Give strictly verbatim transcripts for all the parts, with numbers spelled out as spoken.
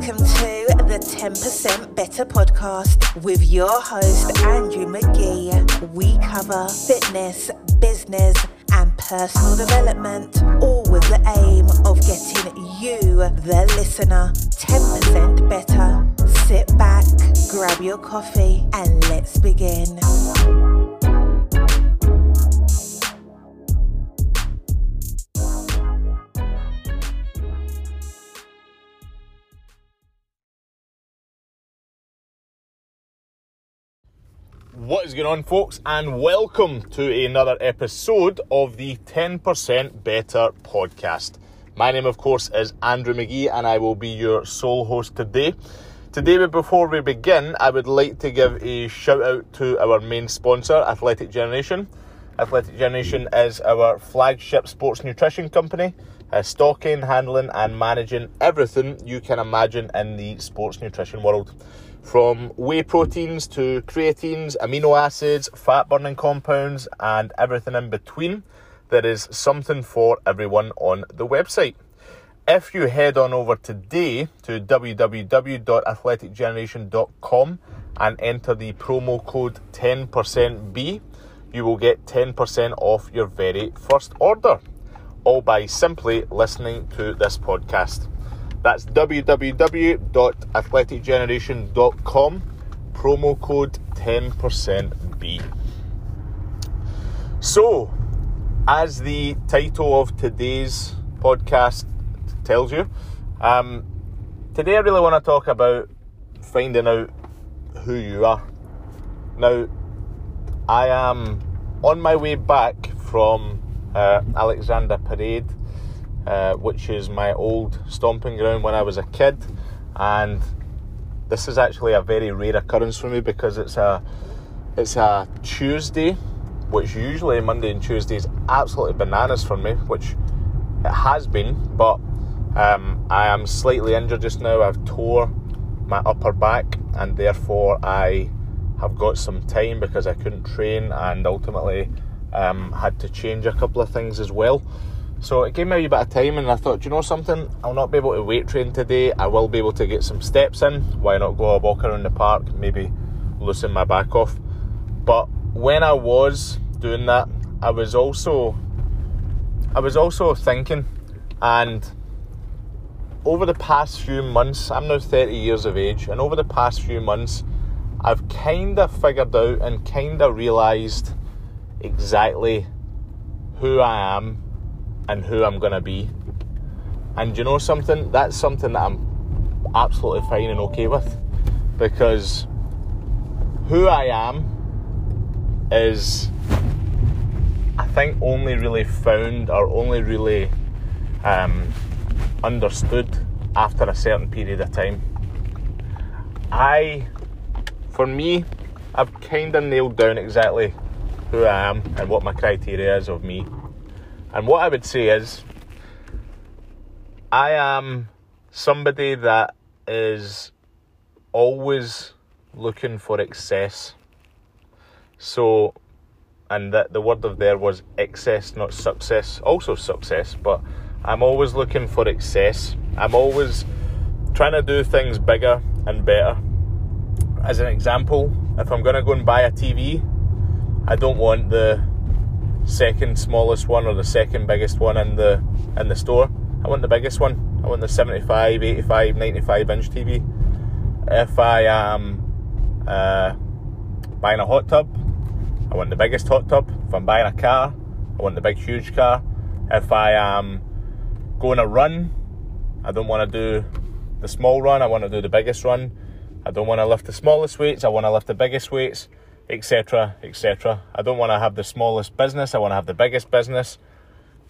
Welcome to the ten percent Better Podcast with your host, Andrew McGee. We cover fitness, business, and personal development, all with the aim of getting you, the listener, ten percent better. Sit back, grab your coffee, and let's begin. What is going on, folks, and welcome to another episode of the ten percent Better Podcast. My name, of course, is Andrew McGee, and I will be your sole host today. Today, but before we begin, I would like to give a shout-out to our main sponsor, Athletic Generation. Athletic Generation is our flagship sports nutrition company, uh, stocking, handling, and managing everything you can imagine in the sports nutrition world. From whey proteins to creatines, amino acids, fat-burning compounds, and everything in between, there is something for everyone on the website. If you head on over today to w w w dot athletic generation dot com and enter the promo code ten percent B, you will get ten percent off your very first order, all by simply listening to this podcast. That's w w w dot athletic generation dot com, promo code ten percent B. So, as the title of today's podcast tells you, um, today I really want to talk about finding out who you are. Now, I am on my way back from uh, Alexander Parade, Uh, which is my old stomping ground when I was a kid, and this is actually a very rare occurrence for me because it's a it's a Tuesday, which usually Monday and Tuesday is absolutely bananas for me, which it has been, but um, I am slightly injured just now. I've tore my upper back, and therefore I have got some time because I couldn't train, and ultimately um, had to change a couple of things as well. So it gave me a wee bit of time, and I thought, you know something, I'll not be able to weight train today. I will be able to get some steps in. Why not go a walk around the park, maybe loosen my back off? But when I was doing that, I was also I was also thinking, and over the past few months, I'm now thirty years of age, and over the past few months, I've kind of figured out and kind of realised exactly who I am and who I'm going to be. And you know something? That's something that I'm absolutely fine and okay with, because who I am is, I think, only really found or only really um, understood after a certain period of time. I, for me, I've kind of nailed down exactly who I am and what my criteria is of me. And what I would say is, I am somebody that is always looking for excess. So, and that the word of there was excess, not success. Also success, but I'm always looking for excess. I'm always trying to do things bigger and better. As an example, if I'm going to go and buy a T V, I don't want the second smallest one or the second biggest one in the in the store. I want the biggest one. I want the seventy-five, eighty-five, ninety-five inch T V. If I am uh, buying a hot tub, I want the biggest hot tub. If I'm buying a car, I want the big huge car. If I am going a run, I don't want to do the small run, I want to do the biggest run. I don't want to lift the smallest weights, I want to lift the biggest weights, etc, et cetera. I don't want to have the smallest business, I want to have the biggest business.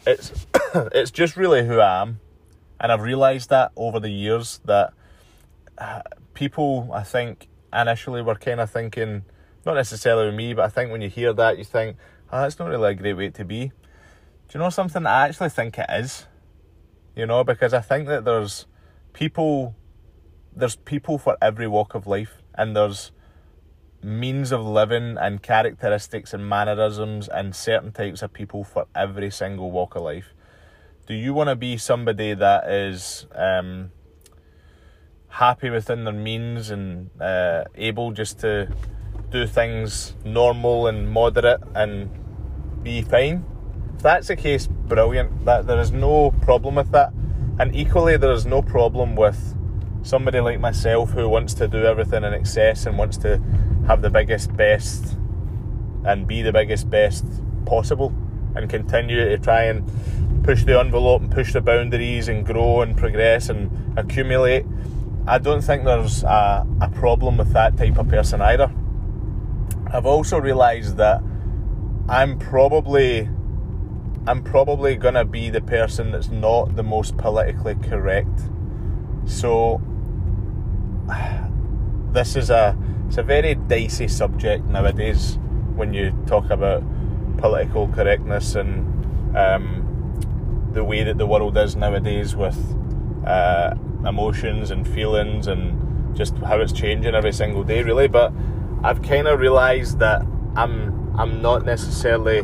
It's it's just really who I am. And I've realised that over the years that people, I think, initially were kind of thinking, not necessarily me, but I think when you hear that, you think, oh, that's not really a great way to be. Do you know something? I actually think it is. You know, because I think that there's people, there's people for every walk of life, and there's means of living and characteristics and mannerisms and certain types of people for every single walk of life. Do you want to be somebody that is um, happy within their means and uh, able just to do things normal and moderate and be fine. If that's the case, brilliant. That there is no problem with that. And equally, there is no problem with somebody like myself who wants to do everything in excess and wants to have the biggest, best, and be the biggest, best possible, and continue to try and push the envelope and push the boundaries and grow and progress and accumulate. I don't think there's a, a problem with that type of person either. I've also realised that I'm probably I'm probably going to be the person that's not the most politically correct. So this is a it's a very dicey subject nowadays when you talk about political correctness and um, the way that the world is nowadays with uh, emotions and feelings and just how it's changing every single day, really. But I've kind of realised that I'm I'm not necessarily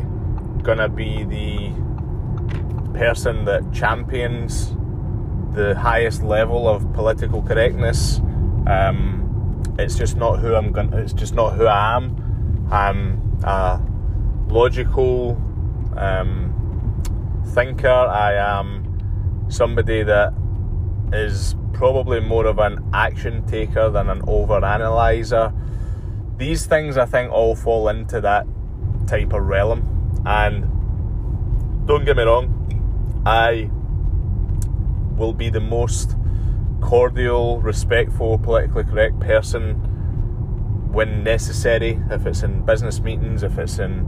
going to be the person that champions the highest level of political correctness. Um, it's just not who I'm going. It's just not who I am. I'm a logical um, thinker. I am somebody that is probably more of an action taker than an over-analyzer. These things, I think, all fall into that type of realm. And don't get me wrong, I will be the most cordial, respectful, politically correct person when necessary, if it's in business meetings, if it's in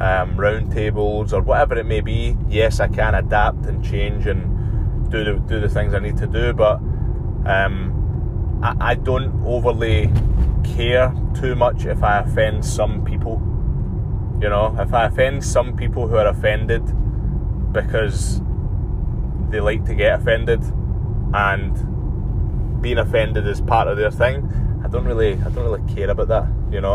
um, round tables or whatever it may be. Yes, I can adapt and change and do the, do the things I need to do, but um, I, I don't overly care too much if I offend some people. You know, if I offend some people who are offended because they like to get offended, and being offended is part of their thing, I don't really, I don't really care about that. You know,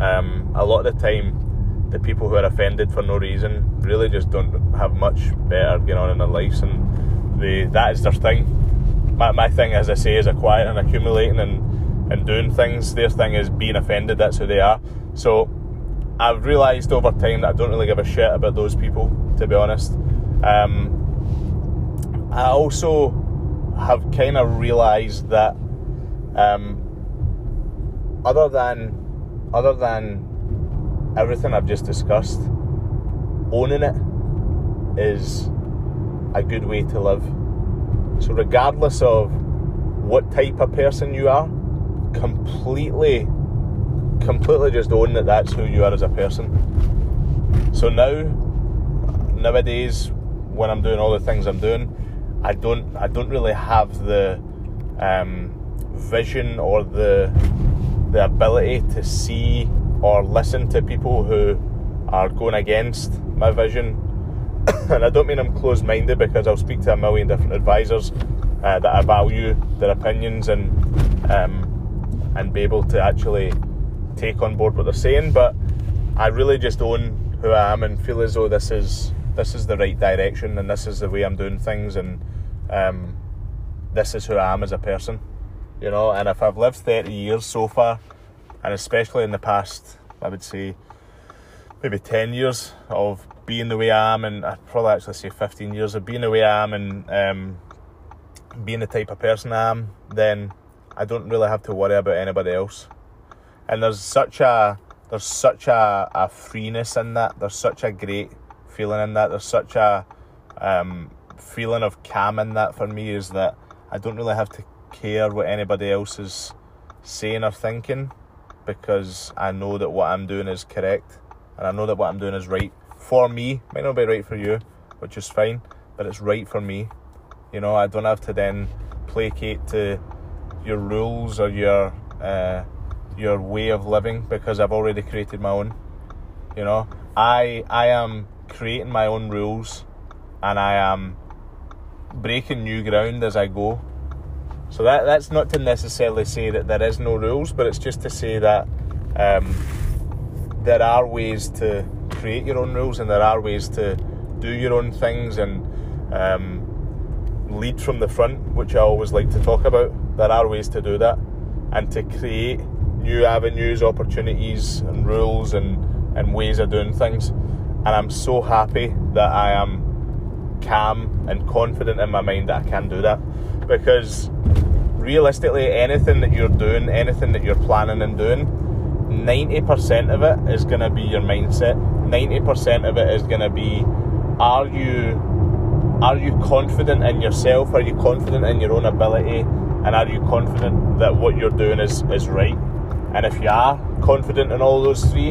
um, a lot of the time, the people who are offended for no reason really just don't have much better going on in their lives, and they that is their thing. My my thing, as I say, is acquiring and accumulating and and doing things. Their thing is being offended. That's who they are. So I've realised over time that I don't really give a shit about those people, to be honest. Um, I also have kind of realised that um, other than other than everything I've just discussed, owning it is a good way to live. So regardless of what type of person you are, completely, completely just own that that's who you are as a person. So now, nowadays, when I'm doing all the things I'm doing, I don't I don't really have the um, vision or the the ability to see or listen to people who are going against my vision. And I don't mean I'm closed-minded, because I'll speak to a million different advisors uh, that I value their opinions and um, and be able to actually take on board what they're saying. But I really just own who I am and feel as though this is this is the right direction and this is the way I'm doing things, and um, this is who I am as a person, you know. And if I've lived thirty years so far, and especially in the past, I would say maybe ten years of being the way I am, and I'd probably actually say fifteen years of being the way I am and um, being the type of person I am, then I don't really have to worry about anybody else. And there's such a there's such a, a freeness in that. There's such a great feeling in that. There's such a um, feeling of calm in that for me, is that I don't really have to care what anybody else is saying or thinking, because I know that what I'm doing is correct, and I know that what I'm doing is right for me. Might not be right for you, which is fine, but it's right for me. You know, I don't have to then placate to your rules or your uh, your way of living, because I've already created my own. You know, I I am creating my own rules, and I am breaking new ground as I go. So that that's not to necessarily say that there is no rules, but it's just to say that um, there are ways to create your own rules, and there are ways to do your own things and um, lead from the front, which I always like to talk about. there are ways to do that and to create new avenues, opportunities and rules and, and ways of doing things. And I'm so happy that I am calm and confident in my mind that I can do that, because realistically, anything that you're doing, anything that you're planning and doing, ninety percent of it is going to be your mindset. ninety percent of it is going to be, are you are you confident in yourself? Are you confident in your own ability? And are you confident that what you're doing is, is right? And if you are confident in all those three,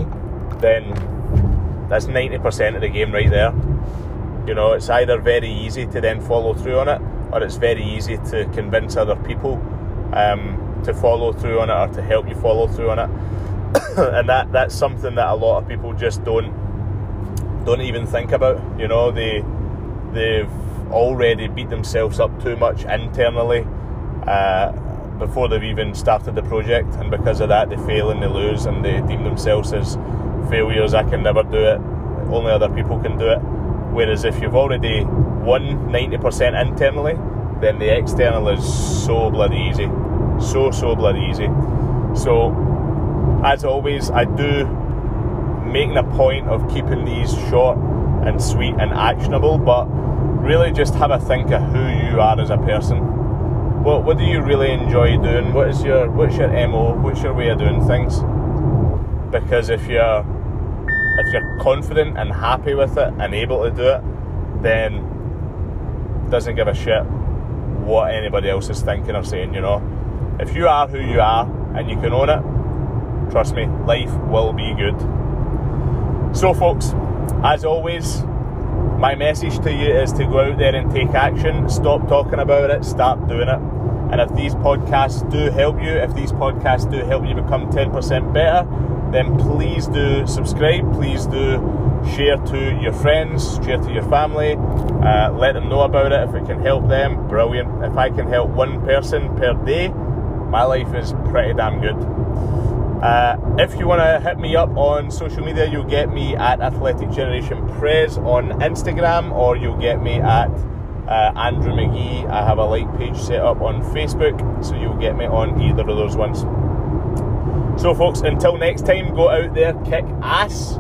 then that's ninety percent of the game right there. You know, it's either very easy to then follow through on it, or it's very easy to convince other people um, to follow through on it, or to help you follow through on it. And that, that's something that a lot of people just don't don't even think about. You know, they they've already beat themselves up too much internally uh, before they've even started the project, and because of that they fail and they lose and they deem themselves as failures. I can never do it, only other people can do it. Whereas if you've already won ninety percent internally, then the external is so bloody easy, so so bloody easy. So as always, I do making a point of keeping these short and sweet and actionable, but really just have a think of who you are as a person. What what do you really enjoy doing? What is your what's your M O? What's your way of doing things? Because if you're if you're confident and happy with it and able to do it, then it doesn't give a shit what anybody else is thinking or saying, you know. If you are who you are and you can own it, trust me, life will be good. So folks, as always, my message to you is to go out there and take action. Stop talking about it, start doing it. And if these podcasts do help you, if these podcasts do help you become ten percent better, then please do subscribe, please do share to your friends, share to your family, uh, let them know about it. If it can help them, brilliant. If I can help one person per day, my life is pretty damn good. Uh, if you want to hit me up on social media, you'll get me at Athletic Generation Prez on Instagram, or you'll get me at uh, Andrew McGee. I have a like page set up on Facebook, so you'll get me on either of those ones. So folks, until next time, go out there, kick ass,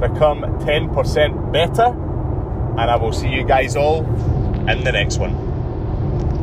become ten percent better, and I will see you guys all in the next one.